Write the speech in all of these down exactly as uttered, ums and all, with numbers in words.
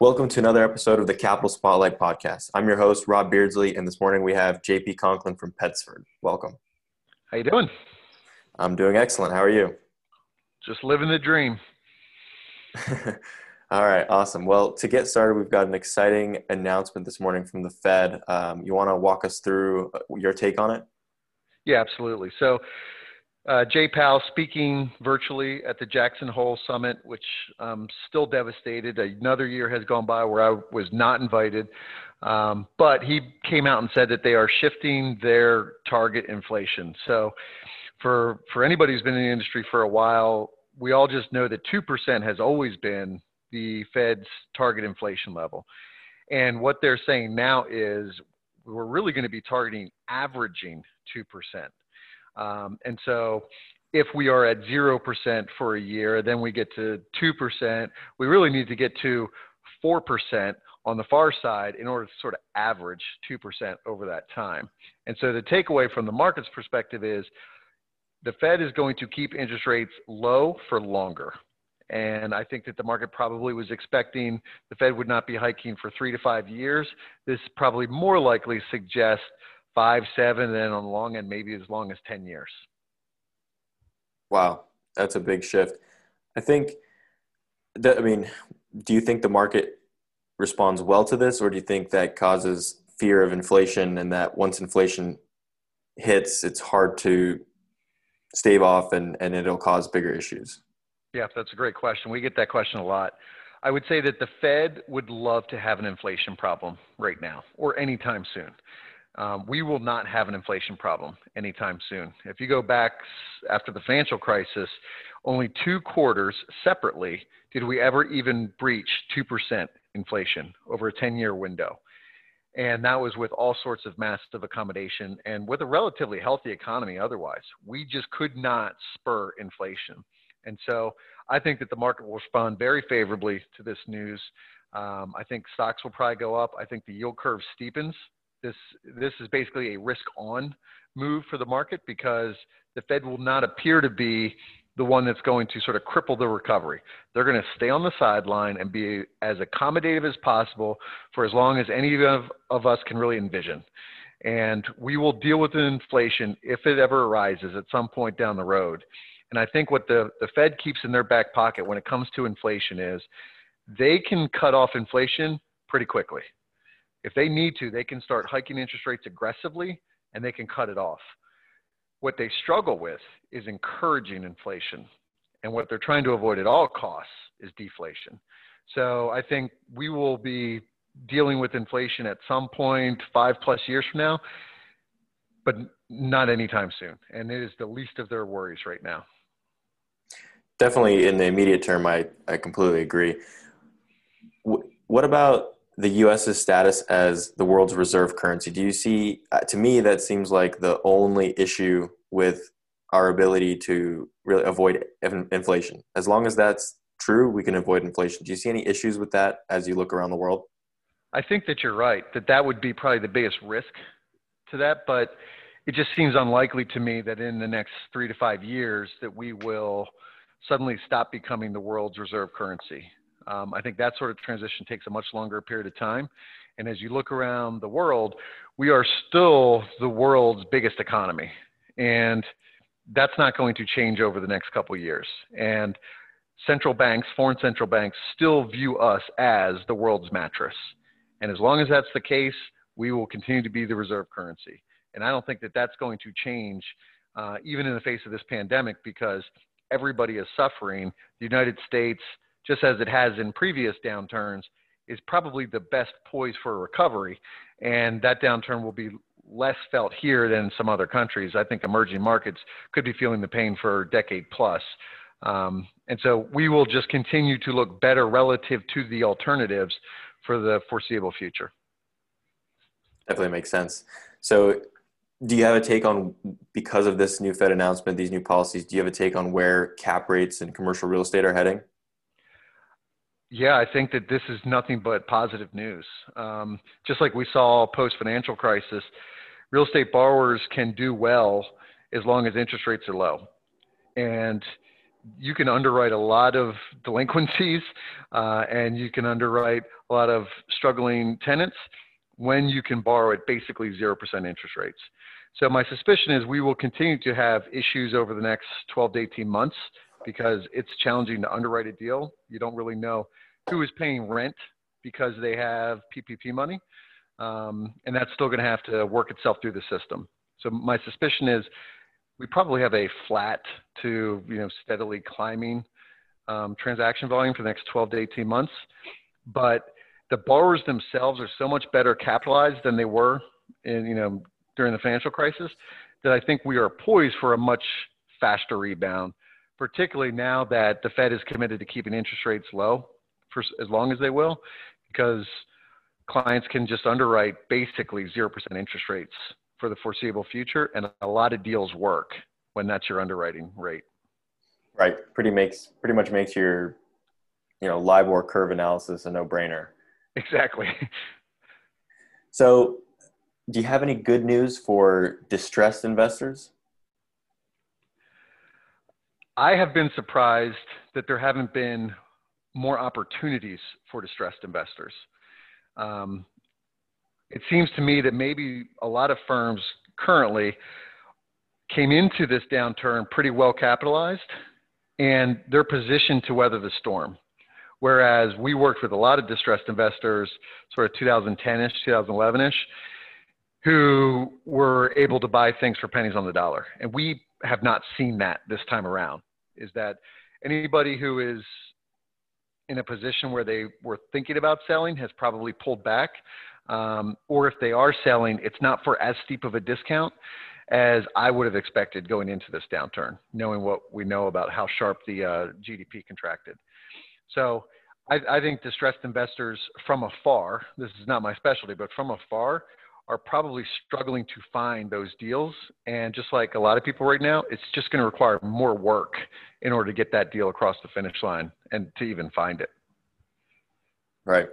Welcome to another episode of the Capital Spotlight Podcast. I'm your host, Rob Beardsley, and this morning we have J P Conklin from Pensford. Welcome. How you doing? I'm doing excellent. How are you? Just living the dream. All right, awesome. Well, to get started, we've got an exciting announcement this morning from the Fed. Um, you want to walk us through your take on it? Yeah, absolutely. So uh, Jay Powell speaking virtually at the Jackson Hole Summit, which I'm still devastated. Another year has gone by where I was not invited. Um, but he came out and said that they are shifting their target inflation. So for, for anybody who's been in the industry for a while, we all just know that two percent has always been the Fed's target inflation level. And what they're saying now is we're really going to be targeting averaging two percent. Um, and so if we are at zero percent for a year, then we get to two percent. We really need to get to four percent on the far side in order to sort of average two percent over that time. And so the takeaway from the market's perspective is the Fed is going to keep interest rates low for longer. And I think that the market probably was expecting the Fed would not be hiking for three to five years. This probably more likely suggests five, seven, and then on the long end, maybe as long as ten years. Wow, that's a big shift. I think that, I mean, do you think the market responds well to this, or do you think that causes fear of inflation and that once inflation hits, it's hard to stave off and, and it'll cause bigger issues? Yeah, that's a great question. We get that question a lot. I would say that the Fed would love to have an inflation problem right now or anytime soon. Um, we will not have an inflation problem anytime soon. If you go back after the financial crisis, only two quarters separately did we ever even breach two percent inflation over a ten-year window. And that was with all sorts of massive accommodation and with a relatively healthy economy otherwise. We just could not spur inflation. And so I think that the market will respond very favorably to this news. Um, I think stocks will probably go up. I think the yield curve steepens. This this is basically a risk-on move for the market because the Fed will not appear to be the one that's going to sort of cripple the recovery. They're going to stay on the sideline and be as accommodative as possible for as long as any of, of us can really envision. And we will deal with inflation if it ever arises at some point down the road. And I think what the, the Fed keeps in their back pocket when it comes to inflation is they can cut off inflation pretty quickly. If they need to, they can start hiking interest rates aggressively and they can cut it off. What they struggle with is encouraging inflation. And what they're trying to avoid at all costs is deflation. So I think we will be dealing with inflation at some point five plus years from now, but not anytime soon. And it is the least of their worries right now. Definitely in the immediate term, I, I completely agree. W- what about the U S's status as the world's reserve currency? Do you see, uh, to me, that seems like the only issue with our ability to really avoid in- inflation. As long as that's true, we can avoid inflation. Do you see any issues with that as you look around the world? I think that you're right, that that would be probably the biggest risk to that, but it just seems unlikely to me that in the next three to five years that we will suddenly stop becoming the world's reserve currency. Um, I think that sort of transition takes a much longer period of time. And as you look around the world, we are still the world's biggest economy. And that's not going to change over the next couple of years. And central banks, foreign central banks, still view us as the world's mattress. And as long as that's the case, we will continue to be the reserve currency. And I don't think that that's going to change, uh, even in the face of this pandemic, because everybody is suffering. The United States, just as it has in previous downturns, is probably the best poise for a recovery. And that downturn will be less felt here than some other countries. I think emerging markets could be feeling the pain for a decade plus. Um, and so we will just continue to look better relative to the alternatives for the foreseeable future. Definitely makes sense. So do you have a take on, because of this new Fed announcement, these new policies, do you have a take on where cap rates and commercial real estate are heading? Yeah, I think that this is nothing but positive news. Um, just like we saw post-financial crisis, real estate borrowers can do well as long as interest rates are low. And you can underwrite a lot of delinquencies uh, and you can underwrite a lot of struggling tenants when you can borrow at basically zero percent interest rates. So my suspicion is we will continue to have issues over the next twelve to eighteen months because it's challenging to underwrite a deal. You don't really know who is paying rent because they have P P P money. Um, and that's still going to have to work itself through the system. So my suspicion is we probably have a flat to, you know, steadily climbing um, transaction volume for the next twelve to eighteen months. But the borrowers themselves are so much better capitalized than they were in, you know, during the financial crisis, that I think we are poised for a much faster rebound, particularly now that the Fed is committed to keeping interest rates low for as long as they will, because clients can just underwrite basically zero percent interest rates for the foreseeable future. And a lot of deals work when that's your underwriting rate. Right. Pretty makes, pretty much makes your, you know, LIBOR curve analysis a no-brainer. Exactly. So do you have any good news for distressed investors? I have been surprised that there haven't been more opportunities for distressed investors. Um, it seems to me that maybe a lot of firms currently came into this downturn pretty well capitalized and they're positioned to weather the storm. Whereas we worked with a lot of distressed investors, sort of two thousand ten-ish, two thousand eleven-ish, who were able to buy things for pennies on the dollar. And we have not seen that this time around, is that anybody who is in a position where they were thinking about selling has probably pulled back. Um, or if they are selling, it's not for as steep of a discount as I would have expected going into this downturn, knowing what we know about how sharp the uh, G D P contracted. So I, I think distressed investors from afar, this is not my specialty, but from afar, are probably struggling to find those deals. And just like a lot of people right now, it's just going to require more work in order to get that deal across the finish line and to even find it. Right.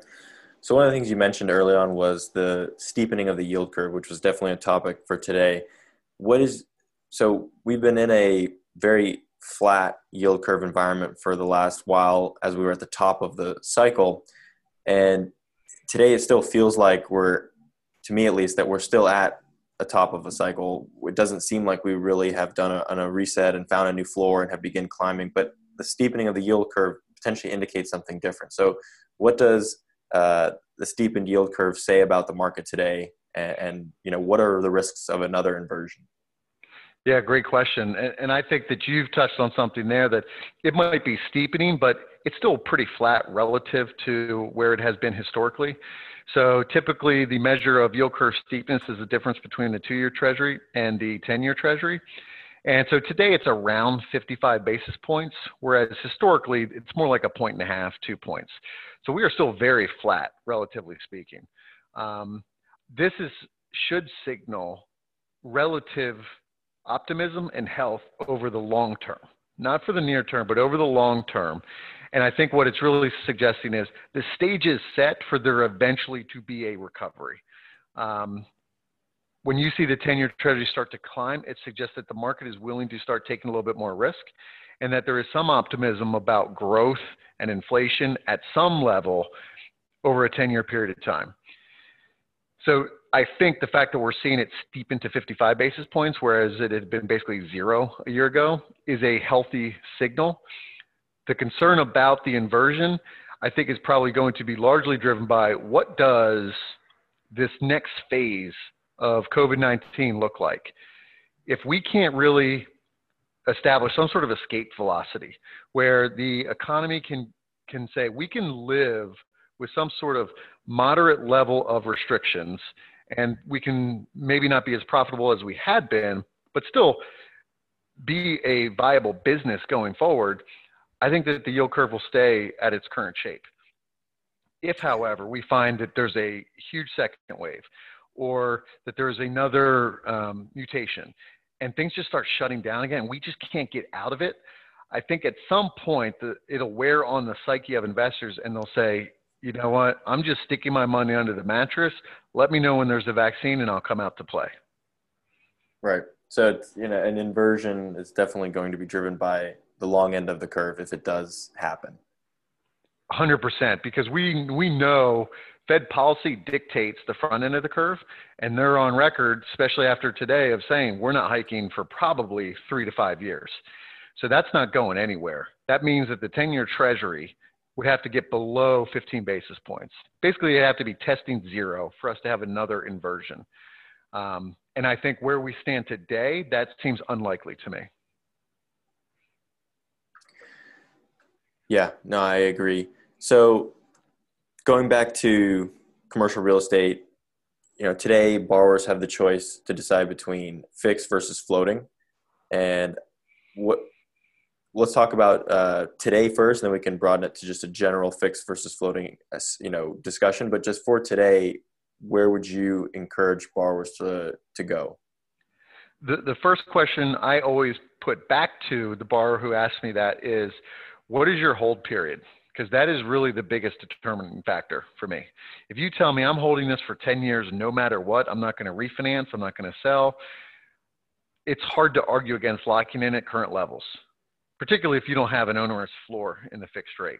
So one of the things you mentioned early on was the steepening of the yield curve, which was definitely a topic for today. What is, so we've been in a very flat yield curve environment for the last while as we were at the top of the cycle. And today it still feels like we're, to me at least, that we're still at the top of a cycle. It doesn't seem like we really have done a, on a reset and found a new floor and have begun climbing, but the steepening of the yield curve potentially indicates something different. So what does uh, the steepened yield curve say about the market today? And, and you know, what are the risks of another inversion? Yeah, great question. And, and I think that you've touched on something there, that it might be steepening, but it's still pretty flat relative to where it has been historically. So typically the measure of yield curve steepness is the difference between the two-year treasury and the ten-year treasury. And so today it's around fifty-five basis points, whereas historically it's more like a point and a half, two points. So we are still very flat, relatively speaking. Um, this is should signal relative optimism and health over the long term, not for the near term, but over the long term. And I think what it's really suggesting is the stage is set for there eventually to be a recovery. Um, when you see the ten-year treasury start to climb, it suggests that the market is willing to start taking a little bit more risk and that there is some optimism about growth and inflation at some level over a ten-year period of time. So I think the fact that we're seeing it steepen to fifty-five basis points, whereas it had been basically zero a year ago, is a healthy signal. The concern about the inversion, I think, is probably going to be largely driven by what does this next phase of COVID nineteen look like? If we can't really establish some sort of escape velocity where the economy can, can say we can live with some sort of moderate level of restrictions, and we can maybe not be as profitable as we had been, but still be a viable business going forward, I think that the yield curve will stay at its current shape. If, however, we find that there's a huge second wave or that there's another um, mutation and things just start shutting down again, we just can't get out of it. I think at some point the, it'll wear on the psyche of investors and they'll say, you know what, I'm just sticking my money under the mattress. Let me know when there's a vaccine and I'll come out to play. Right. So, it's, you know, an inversion is definitely going to be driven by the long end of the curve if it does happen? one hundred percent, because we we know Fed policy dictates the front end of the curve, and they're on record, especially after today, of saying we're not hiking for probably three to five years. So that's not going anywhere. That means that the ten-year Treasury would have to get below fifteen basis points. Basically, it'd have to be testing zero for us to have another inversion. Um, and I think where we stand today, that seems unlikely to me. Yeah, no, I agree. So going back to commercial real estate, you know, today borrowers have the choice to decide between fixed versus floating. And what, let's talk about uh, today first, and then we can broaden it to just a general fixed versus floating, you know, discussion. But just for today, where would you encourage borrowers to, to go? The, the first question I always put back to the borrower who asked me that is, what is your hold period? Because that is really the biggest determining factor for me. If you tell me I'm holding this for ten years, no matter what, I'm not going to refinance, I'm not going to sell, it's hard to argue against locking in at current levels, particularly if you don't have an onerous floor in the fixed rate.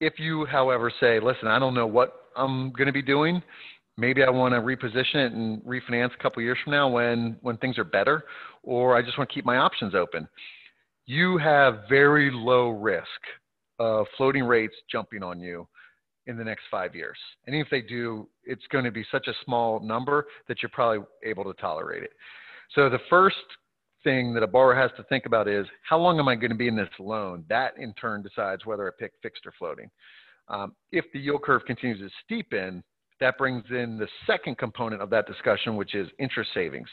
If you, however, say, listen, I don't know what I'm going to be doing, maybe I want to reposition it and refinance a couple years from now when, when things are better, or I just want to keep my options open, you have very low risk of floating rates jumping on you in the next five years. And if they do, it's going to be such a small number that you're probably able to tolerate it. So the first thing that a borrower has to think about is, how long am I going to be in this loan? That in turn decides whether I pick fixed or floating. Um, if the yield curve continues to steepen, that brings in the second component of that discussion, which is interest savings.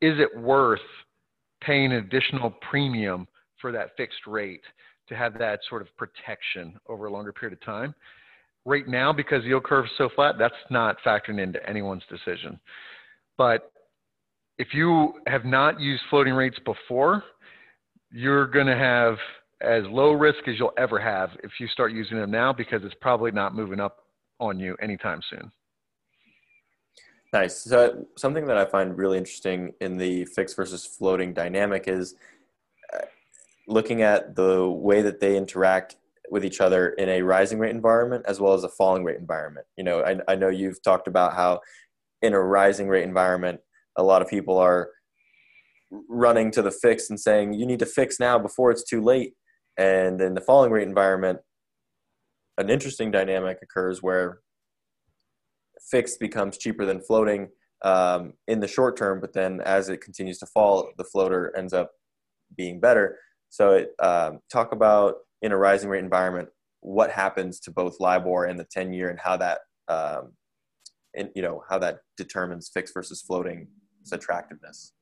Is it worth paying an additional premium for that fixed rate to have that sort of protection over a longer period of time? Right now, because the yield curve is so flat, that's not factoring into anyone's decision. But if you have not used floating rates before, you're going to have as low risk as you'll ever have if you start using them now, because it's probably not moving up on you anytime soon. Nice. So something that I find really interesting in the fixed versus floating dynamic is looking at the way that they interact with each other in a rising rate environment as well as a falling rate environment. You know, I, I know you've talked about how in a rising rate environment, a lot of people are running to the fixed and saying, you need to fix now before it's too late. And in the falling rate environment, an interesting dynamic occurs where fixed becomes cheaper than floating um, in the short term, but then as it continues to fall, the floater ends up being better. So it, um, talk about, in a rising rate environment, what happens to both LIBOR and the ten-year, and how that, um, and, you know, how that determines fixed versus floating's attractiveness.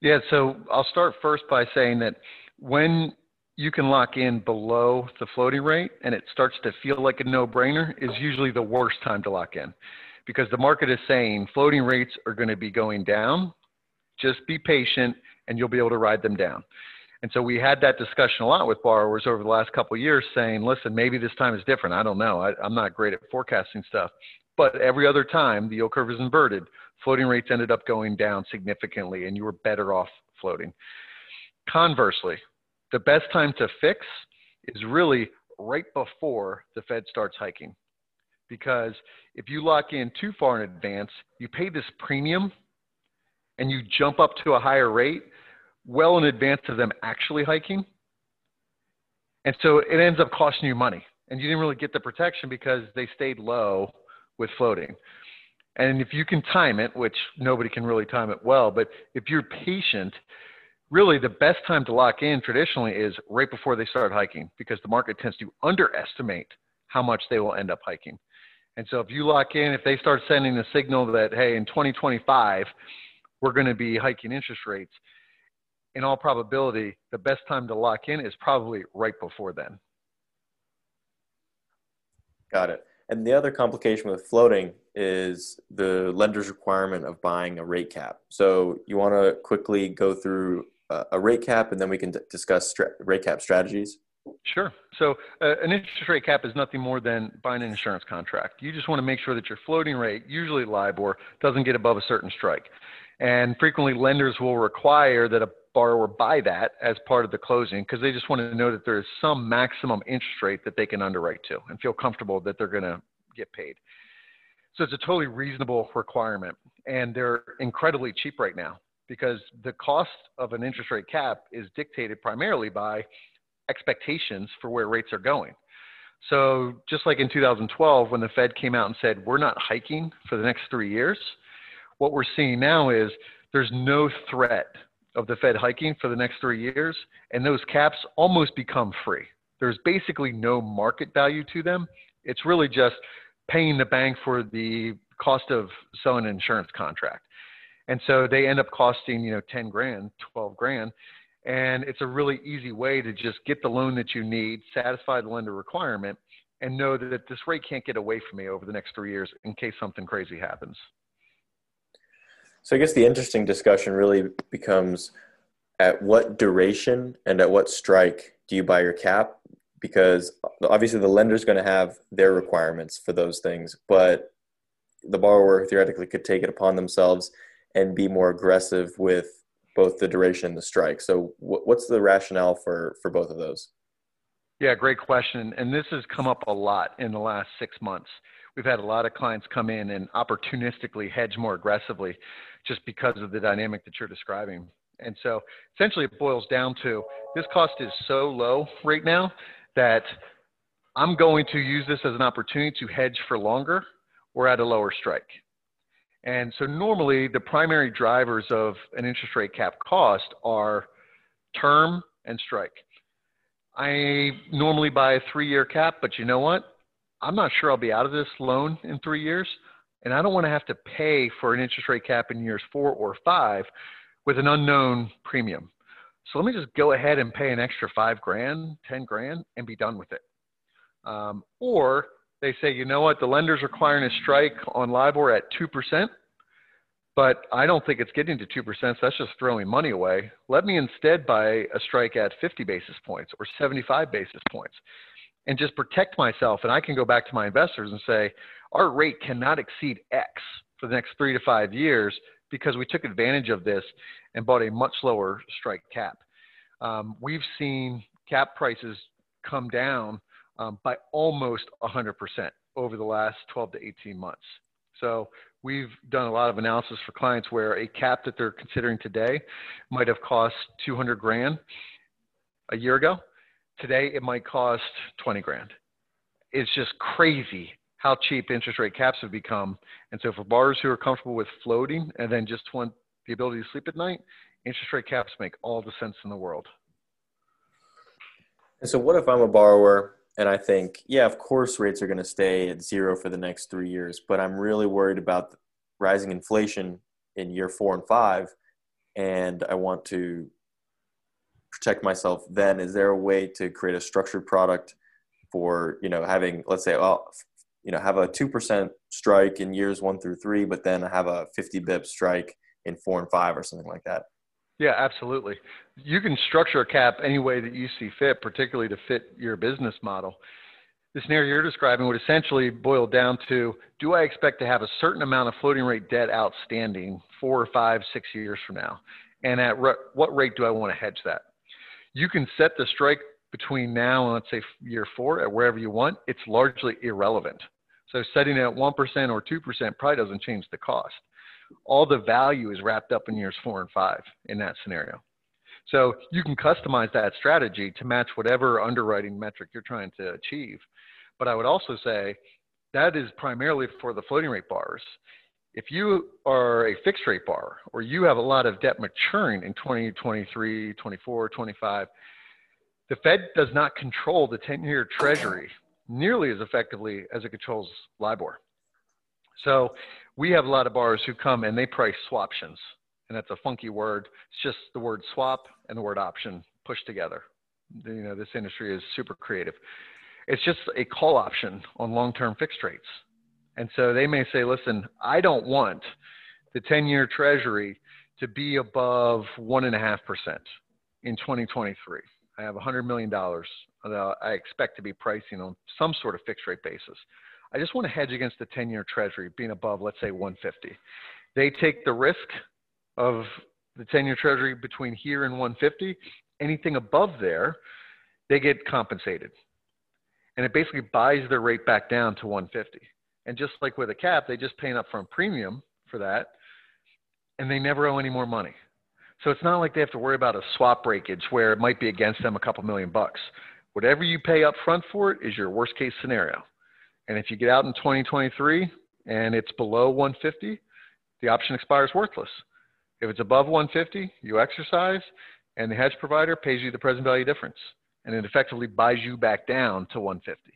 Yeah, so I'll start first by saying that when you can lock in below the floating rate and it starts to feel like a no-brainer is usually the worst time to lock in, because the market is saying floating rates are going to be going down. Just be patient and you'll be able to ride them down. And so we had that discussion a lot with borrowers over the last couple of years saying, listen, maybe this time is different. I don't know. I, I'm not great at forecasting stuff. But every other time the yield curve is inverted, floating rates ended up going down significantly and you were better off floating. Conversely, the best time to fix is really right before the Fed starts hiking. Because if you lock in too far in advance, you pay this premium and you jump up to a higher rate well in advance of them actually hiking. And so it ends up costing you money. And you didn't really get the protection because they stayed low with floating. And if you can time it, which nobody can really time it well, but if you're patient, really the best time to lock in traditionally is right before they start hiking, because the market tends to underestimate how much they will end up hiking. And so if you lock in, if they start sending the signal that, hey, in twenty twenty-five, we're going to be hiking interest rates, in all probability, the best time to lock in is probably right before then. Got it. And the other complication with floating is the lender's requirement of buying a rate cap. So you want to quickly go through uh, a rate cap, and then we can d- discuss stra- rate cap strategies. Sure. So uh, an interest rate cap is nothing more than buying an insurance contract. You just want to make sure that your floating rate, usually LIBOR, doesn't get above a certain strike. And frequently lenders will require that a borrower buy that as part of the closing because they just want to know that there is some maximum interest rate that they can underwrite to and feel comfortable that they're going to get paid. So it's a totally reasonable requirement. And they're incredibly cheap right now because the cost of an interest rate cap is dictated primarily by expectations for where rates are going. So just like in two thousand twelve, when the Fed came out and said, we're not hiking for the next three years, what we're seeing now is there's no threat of the Fed hiking for the next three years, and those caps almost become free. There's basically no market value to them. It's really just paying the bank for the cost of selling an insurance contract. And so they end up costing, you know, ten grand, twelve grand. And it's a really easy way to just get the loan that you need, satisfy the lender requirement, and know that this rate can't get away from me over the next three years in case something crazy happens. So I guess the interesting discussion really becomes at what duration and at what strike do you buy your cap? Because obviously the lender's going to have their requirements for those things, but the borrower theoretically could take it upon themselves and be more aggressive with both the duration and the strike. So what's the rationale for, for both of those? Yeah, great question. And this has come up a lot in the last six months. We've had a lot of clients come in and opportunistically hedge more aggressively just because of the dynamic that you're describing. And so essentially it boils down to this cost is so low right now that I'm going to use this as an opportunity to hedge for longer or at a lower strike. And so normally the primary drivers of an interest rate cap cost are term and strike. I normally buy a three-year cap, but you know what? I'm not sure I'll be out of this loan in three years, and I don't want to have to pay for an interest rate cap in years four or five with an unknown premium. So let me just go ahead and pay an extra five grand, ten grand, and be done with it. Um, or they say, you know what, the lender's requiring a strike on LIBOR at two percent, but I don't think it's getting to two percent, so that's just throwing money away. Let me instead buy a strike at fifty basis points or seventy-five basis points and just protect myself. And I can go back to my investors and say, our rate cannot exceed X for the next three to five years because we took advantage of this and bought a much lower strike cap. Um, we've seen cap prices come down Um, by almost one hundred percent over the last twelve to eighteen months. So we've done a lot of analysis for clients where a cap that they're considering today might have cost two hundred grand a year ago. Today, it might cost twenty grand. It's just crazy how cheap interest rate caps have become. And so for borrowers who are comfortable with floating and then just want the ability to sleep at night, interest rate caps make all the sense in the world. And so what if I'm a borrower and I think, yeah, of course rates are going to stay at zero for the next three years, but I'm really worried about rising inflation in year four and five, and I want to protect myself then. Is there a way to create a structured product for, you know, having, let's say, well, you know, have a two percent strike in years one through three, but then have a fifty bip strike in four and five or something like that? Yeah, absolutely. You can structure a cap any way that you see fit, particularly to fit your business model. The scenario you're describing would essentially boil down to, do I expect to have a certain amount of floating rate debt outstanding four or five, six years from now? And at re- what rate do I want to hedge that? You can set the strike between now and let's say year four at wherever you want. It's largely irrelevant. So setting it at one percent or two percent probably doesn't change the cost. All the value is wrapped up in years four and five in that scenario. So you can customize that strategy to match whatever underwriting metric you're trying to achieve. But I would also say that is primarily for the floating rate borrowers. If you are a fixed rate borrower or you have a lot of debt maturing in twenty twenty-three, twenty-four, twenty-five, the Fed does not control the ten-year treasury nearly as effectively as it controls LIBOR. So we have a lot of borrowers who come and they price swaptions, and that's a funky word. It's just the word swap and the word option pushed together. You know, this industry is super creative. It's just a call option on long-term fixed rates. And so they may say, listen, I don't want the ten-year treasury to be above one and a half percent in twenty twenty-three. I have one hundred million dollars that I expect to be pricing on some sort of fixed rate basis. I just want to hedge against the ten-year treasury being above, let's say, one fifty. They take the risk of the ten-year treasury between here and one fifty, anything above there, they get compensated. And it basically buys their rate back down to one fifty. And just like with a cap, they just pay an upfront premium for that, and they never owe any more money. So it's not like they have to worry about a swap breakage where it might be against them a couple million bucks. Whatever you pay up front for it is your worst case scenario. And if you get out in twenty twenty-three and it's below one fifty, the option expires worthless. If it's above one fifty, you exercise and the hedge provider pays you the present value difference. And it effectively buys you back down to one fifty.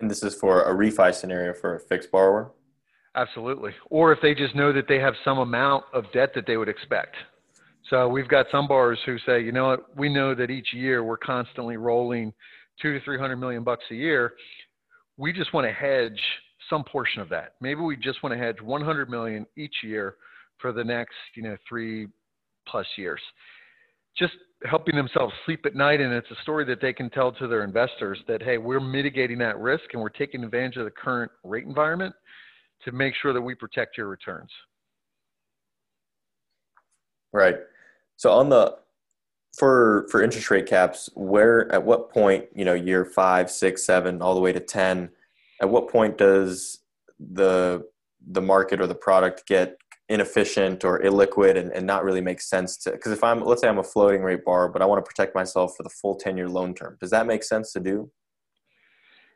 And this is for a refi scenario for a fixed borrower? Absolutely. Or if they just know that they have some amount of debt that they would expect. So we've got some borrowers who say, you know what, we know that each year we're constantly rolling two to three hundred million bucks a year. We just want to hedge some portion of that. Maybe we just want to hedge one hundred million each year for the next, you know, three plus years. Just helping themselves sleep at night. And it's a story that they can tell to their investors that, hey, we're mitigating that risk and we're taking advantage of the current rate environment to make sure that we protect your returns. Right. So on the, for, for interest rate caps, where, at what point, you know, year five, six, seven, all the way to ten, at what point does the, the market or the product get inefficient or illiquid and, and not really make sense to, because if I'm, let's say I'm a floating rate borrower, but I want to protect myself for the full ten-year loan term. Does that make sense to do?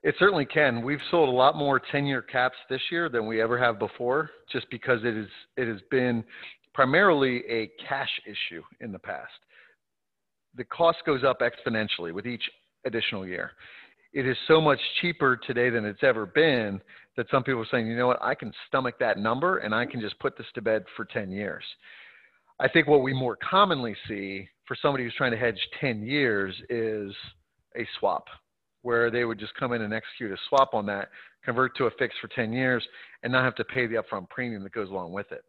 It certainly can. We've sold a lot more ten-year caps this year than we ever have before, just because it is, it has been primarily a cash issue in the past. The cost goes up exponentially with each additional year. It is so much cheaper today than it's ever been that some people are saying, you know what, I can stomach that number and I can just put this to bed for ten years. I think what we more commonly see for somebody who's trying to hedge ten years is a swap, where they would just come in and execute a swap on that, convert to a fix for ten years, and not have to pay the upfront premium that goes along with it.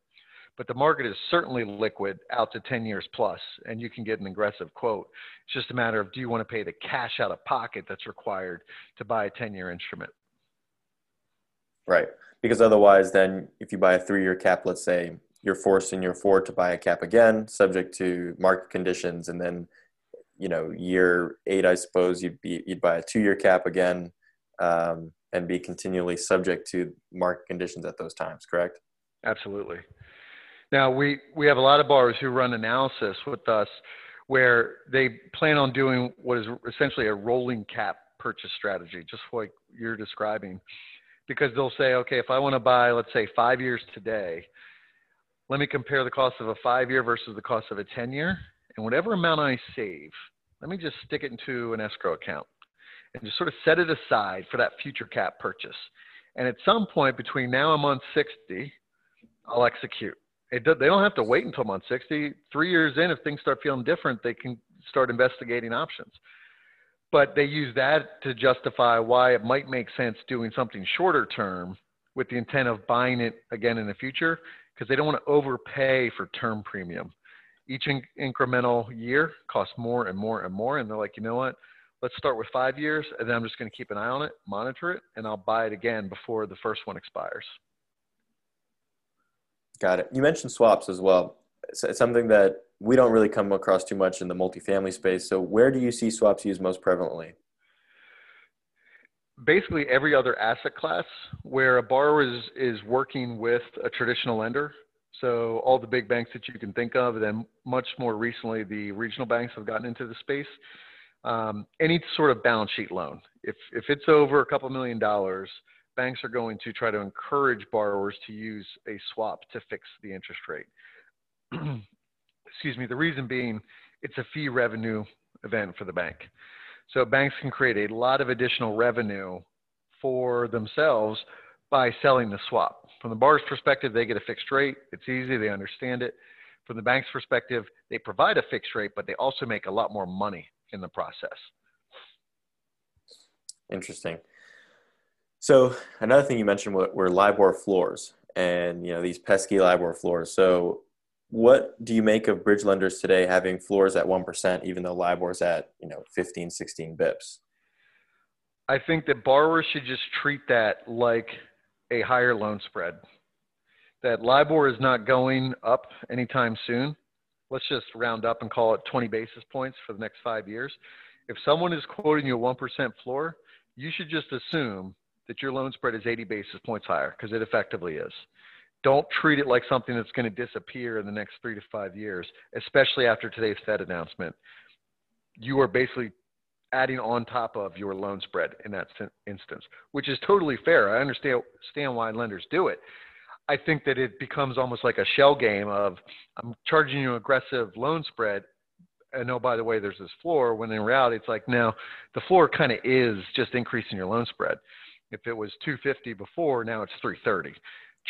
But the market is certainly liquid out to ten years plus, and you can get an aggressive quote. It's just a matter of, do you want to pay the cash out of pocket that's required to buy a ten-year instrument? Right, because otherwise then if you buy a three-year cap, let's say, you're forced in year four to buy a cap again, subject to market conditions, and then, you know, year eight, I suppose, you'd be, you'd buy a two-year cap again um, and be continually subject to market conditions at those times, correct? Absolutely. Now, we, we have a lot of borrowers who run analysis with us where they plan on doing what is essentially a rolling cap purchase strategy, just like you're describing, because they'll say, okay, if I want to buy, let's say, five years today, let me compare the cost of a five-year versus the cost of a ten-year. And whatever amount I save, let me just stick it into an escrow account and just sort of set it aside for that future cap purchase. And at some point between now and month sixty, I'll execute. It do, they don't have to wait until month sixty. Three years in, if things start feeling different, they can start investigating options. But they use that to justify why it might make sense doing something shorter term with the intent of buying it again in the future, because they don't want to overpay for term premium. Each in- incremental year costs more and more and more. And they're like, you know what, let's start with five years. And then I'm just going to keep an eye on it, monitor it, and I'll buy it again before the first one expires. Got it. You mentioned swaps as well. It's something that we don't really come across too much in the multifamily space. So where do you see swaps used most prevalently? Basically every other asset class where a borrower is, is working with a traditional lender. So all the big banks that you can think of, and then much more recently, the regional banks have gotten into the space. Um, any sort of balance sheet loan. If, if it's over a couple million dollars, banks are going to try to encourage borrowers to use a swap to fix the interest rate. Excuse me. The reason being, it's a fee revenue event for the bank. So banks can create a lot of additional revenue for themselves by selling the swap. From the borrower's perspective, they get a fixed rate. It's easy. They understand it. From the bank's perspective, they provide a fixed rate, but they also make a lot more money in the process. Interesting. So another thing you mentioned were, were LIBOR floors and, you know, these pesky LIBOR floors. So what do you make of bridge lenders today having floors at one percent, even though LIBOR's at, you know, fifteen, sixteen bips? I think that borrowers should just treat that like a higher loan spread. that LIBOR is not going up anytime soon. Let's just round up and call it twenty basis points for the next five years. If someone is quoting you a one percent floor, you should just assume that your loan spread is eighty basis points higher, because it effectively is. Don't treat it like something that's going to disappear in the next three to five years, especially after today's Fed announcement. You are basically adding on top of your loan spread in that instance, which is totally fair. I understand, understand why lenders do it. I think that it becomes almost like a shell game of, I'm charging you an aggressive loan spread, and oh, by the way, there's this floor, when in reality, it's like, no, the floor kind of is just increasing your loan spread. If it was two fifty before, now it's three thirty.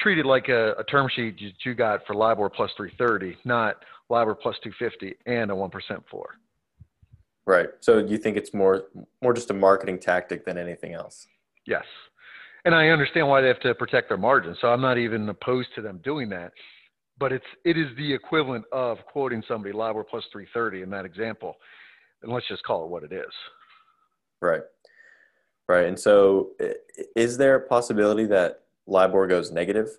Treat it like a, a term sheet you, you got for LIBOR plus three thirty, not LIBOR plus two fifty and a one percent floor. Right. So you think it's more, more just a marketing tactic than anything else? Yes. And I understand why they have to protect their margins. So I'm not even opposed to them doing that, but it's, it is the equivalent of quoting somebody LIBOR plus three thirty in that example. And let's just call it what it is. Right. Right. And so is there a possibility that LIBOR goes negative?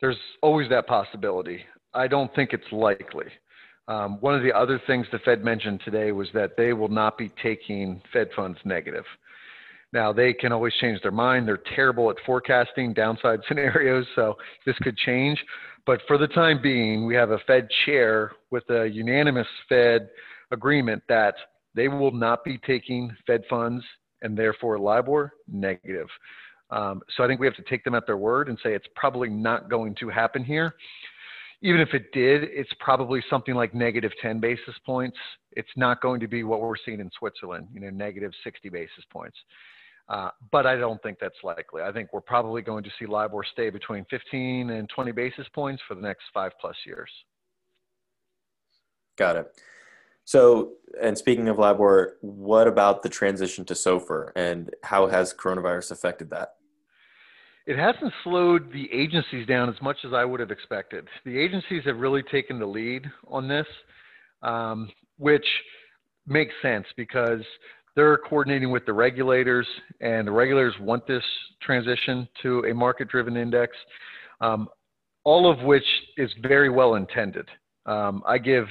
There's always that possibility. I don't think it's likely. Um, one of the other things the Fed mentioned today was that they will not be taking Fed funds negative. Now, they can always change their mind. They're terrible at forecasting downside scenarios, so this could change. But for the time being, we have a Fed chair with a unanimous Fed agreement that they will not be taking Fed funds and therefore LIBOR negative. Um, so I think we have to take them at their word and say it's probably not going to happen here. Even if it did, it's probably something like negative ten basis points. It's not going to be what we're seeing in Switzerland, you know, negative sixty basis points. Uh, but I don't think that's likely. I think we're probably going to see LIBOR stay between fifteen and twenty basis points for the next five plus years. Got it. So, and speaking of LIBOR, what about the transition to SOFR, and how has coronavirus affected that? It hasn't slowed the agencies down as much as I would have expected. The agencies have really taken the lead on this, um, which makes sense because they're coordinating with the regulators, and the regulators want this transition to a market-driven index, um, all of which is very well intended. Um, I give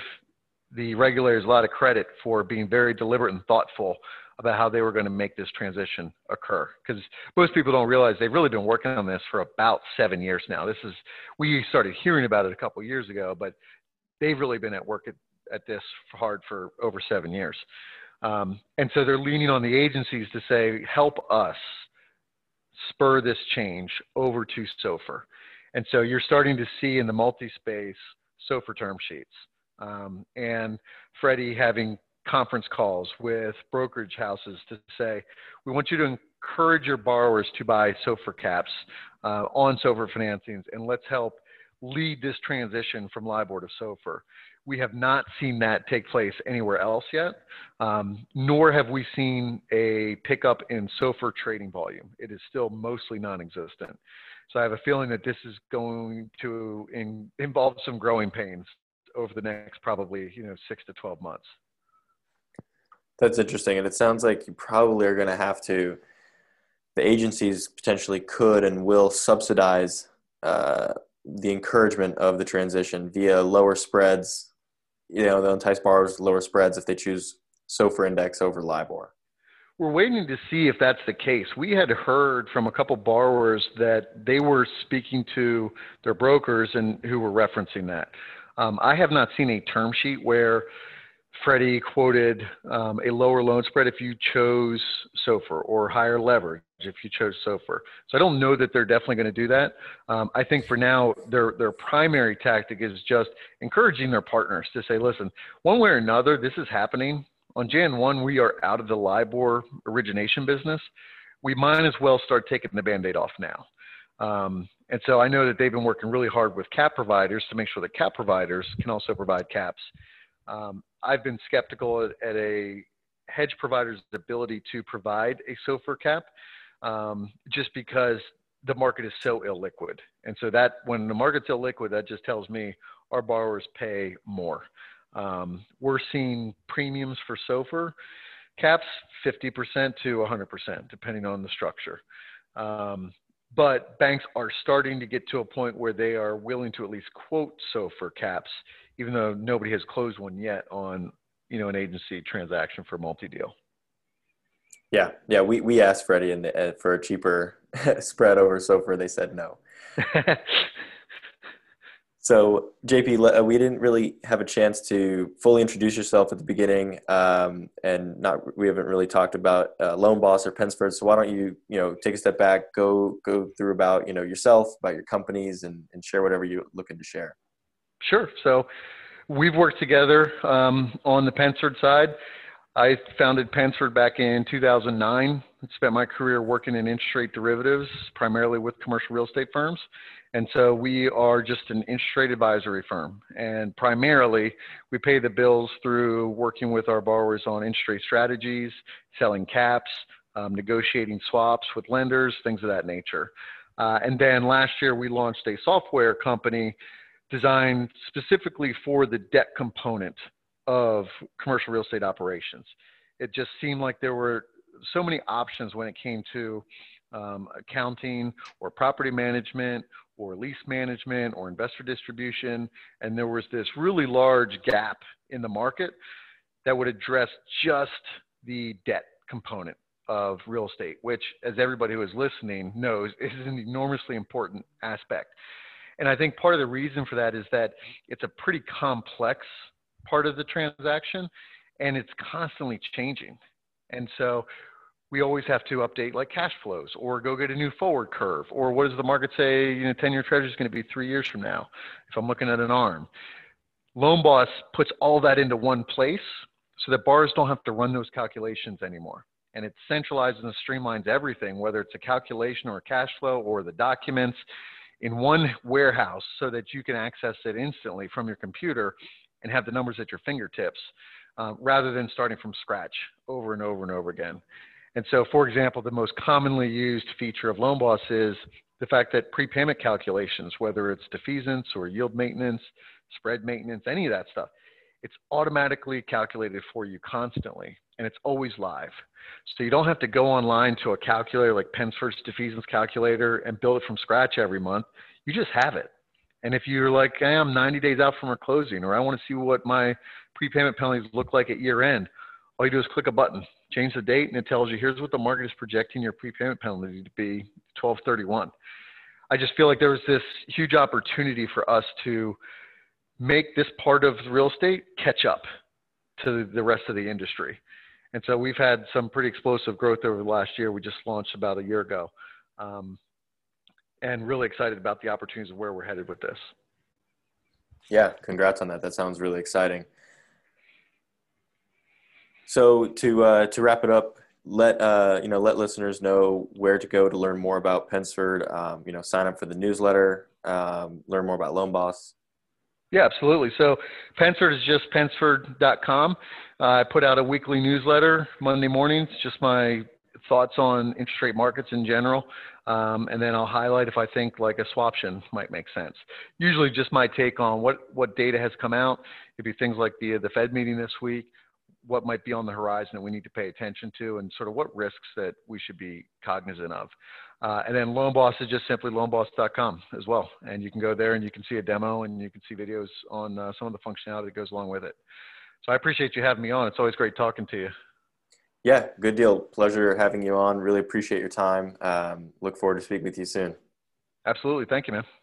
the regulators a lot of credit for being very deliberate and thoughtful about how they were going to make this transition occur, because most people don't realize they've really been working on this for about seven years now. This is, we started hearing about it a couple of years ago, but they've really been at work at, at this hard for over seven years. Um, and so they're leaning on the agencies to say, help us spur this change over to SOFR. And so you're starting to see in the multi-space SOFR term sheets, um, and Freddie having conference calls with brokerage houses to say, we want you to encourage your borrowers to buy SOFR caps uh, on SOFR financings, and let's help lead this transition from LIBOR to SOFR. We have not seen that take place anywhere else yet, um, nor have we seen a pickup in SOFR trading volume. It is still mostly non-existent. So I have a feeling that this is going to in, involve some growing pains over the next probably, you know, six to twelve months. That's interesting. And it sounds like you probably are going to have to, the agencies potentially could and will subsidize uh, the encouragement of the transition via lower spreads. You know, they'll entice borrowers to lower spreads if they choose SOFR index over LIBOR. We're waiting to see if that's the case. We had heard from a couple borrowers that they were speaking to their brokers and who were referencing that. Um, I have not seen a term sheet where Freddie quoted um, a lower loan spread if you chose SOFR, or higher leverage if you chose SOFR. So I don't know that they're definitely going to do that. Um, I think for now, their their primary tactic is just encouraging their partners to say, listen, one way or another, this is happening. On January first, we are out of the LIBOR origination business. We might as well start taking the Band-Aid off now. Um, and so I know that they've been working really hard with cap providers to make sure that cap providers can also provide caps. Um, I've been skeptical at, at a hedge provider's ability to provide a SOFR cap um, just because the market is so illiquid. And so that when the market's illiquid, that just tells me our borrowers pay more. Um, we're seeing premiums for SOFR caps fifty percent to one hundred percent, depending on the structure. Um, But banks are starting to get to a point where they are willing to at least quote SOFR caps, even though nobody has closed one yet on, you know, an agency transaction for multi-deal. Yeah, yeah, we we asked Freddie and uh, for a cheaper spread over SOFR. They said no. So J P, we didn't really have a chance to fully introduce yourself at the beginning, um, and not we haven't really talked about uh, Loan Boss or Pensford. So why don't you you know take a step back, go go through about you know yourself, about your companies, and and share whatever you're looking to share. Sure. So we've worked together um, on the Pensford side. I founded Pensford back in two thousand nine. I spent my career working in interest rate derivatives, primarily with commercial real estate firms. And so we are just an interest rate advisory firm. And primarily, we pay the bills through working with our borrowers on interest rate strategies, selling caps, um, negotiating swaps with lenders, things of that nature. Uh, and then last year, we launched a software company designed specifically for the debt component of commercial real estate operations. It just seemed like there were so many options when it came to um, accounting or property management or lease management or investor distribution. And there was this really large gap in the market that would address just the debt component of real estate, which, as everybody who is listening knows, is an enormously important aspect. And I think part of the reason for that is that it's a pretty complex part of the transaction, and it's constantly changing. And so we always have to update like cash flows or go get a new forward curve, or what does the market say, you know, ten-year treasury is going to be three years from now if I'm looking at an ARM. Loan Boss puts all that into one place so that borrowers don't have to run those calculations anymore. And it centralizes and streamlines everything, whether it's a calculation or a cash flow or the documents, in one warehouse so that you can access it instantly from your computer and have the numbers at your fingertips, uh, rather than starting from scratch over and over and over again. And so, for example, the most commonly used feature of Loan Boss is the fact that prepayment calculations, whether it's defeasance or yield maintenance, spread maintenance, any of that stuff, it's automatically calculated for you constantly, and it's always live. So you don't have to go online to a calculator like Pensford's defeasance calculator and build it from scratch every month. You just have it. And if you're like, hey, I'm ninety days out from our closing, or I want to see what my prepayment penalties look like at year end, all you do is click a button, change the date, and it tells you, here's what the market is projecting your prepayment penalty to be, twelve thirty-one. I just feel like there was this huge opportunity for us to make this part of real estate catch up to the rest of the industry. And so we've had some pretty explosive growth over the last year. We just launched about a year ago. Um, and really excited about the opportunities of where we're headed with this. Yeah, congrats on that. That sounds really exciting. So to uh, to wrap it up, let uh, you know let listeners know where to go to learn more about Pensford. Um, you know, sign up for the newsletter, um, learn more about Loan Boss. Yeah, absolutely. So Pensford is just pensford dot com. Uh, I put out a weekly newsletter Monday mornings, just my thoughts on interest rate markets in general. Um, and then I'll highlight if I think like a swaption might make sense. Usually just my take on what, what data has come out. It'd be things like the, the Fed meeting this week, what might be on the horizon that we need to pay attention to, and sort of what risks that we should be cognizant of. Uh, and then Loan Boss is just simply loan boss dot com as well. And you can go there and you can see a demo and you can see videos on uh, some of the functionality that goes along with it. So I appreciate you having me on. It's always great talking to you. Yeah, good deal. Pleasure having you on. Really appreciate your time. Um, look forward to speaking with you soon. Absolutely. Thank you, man.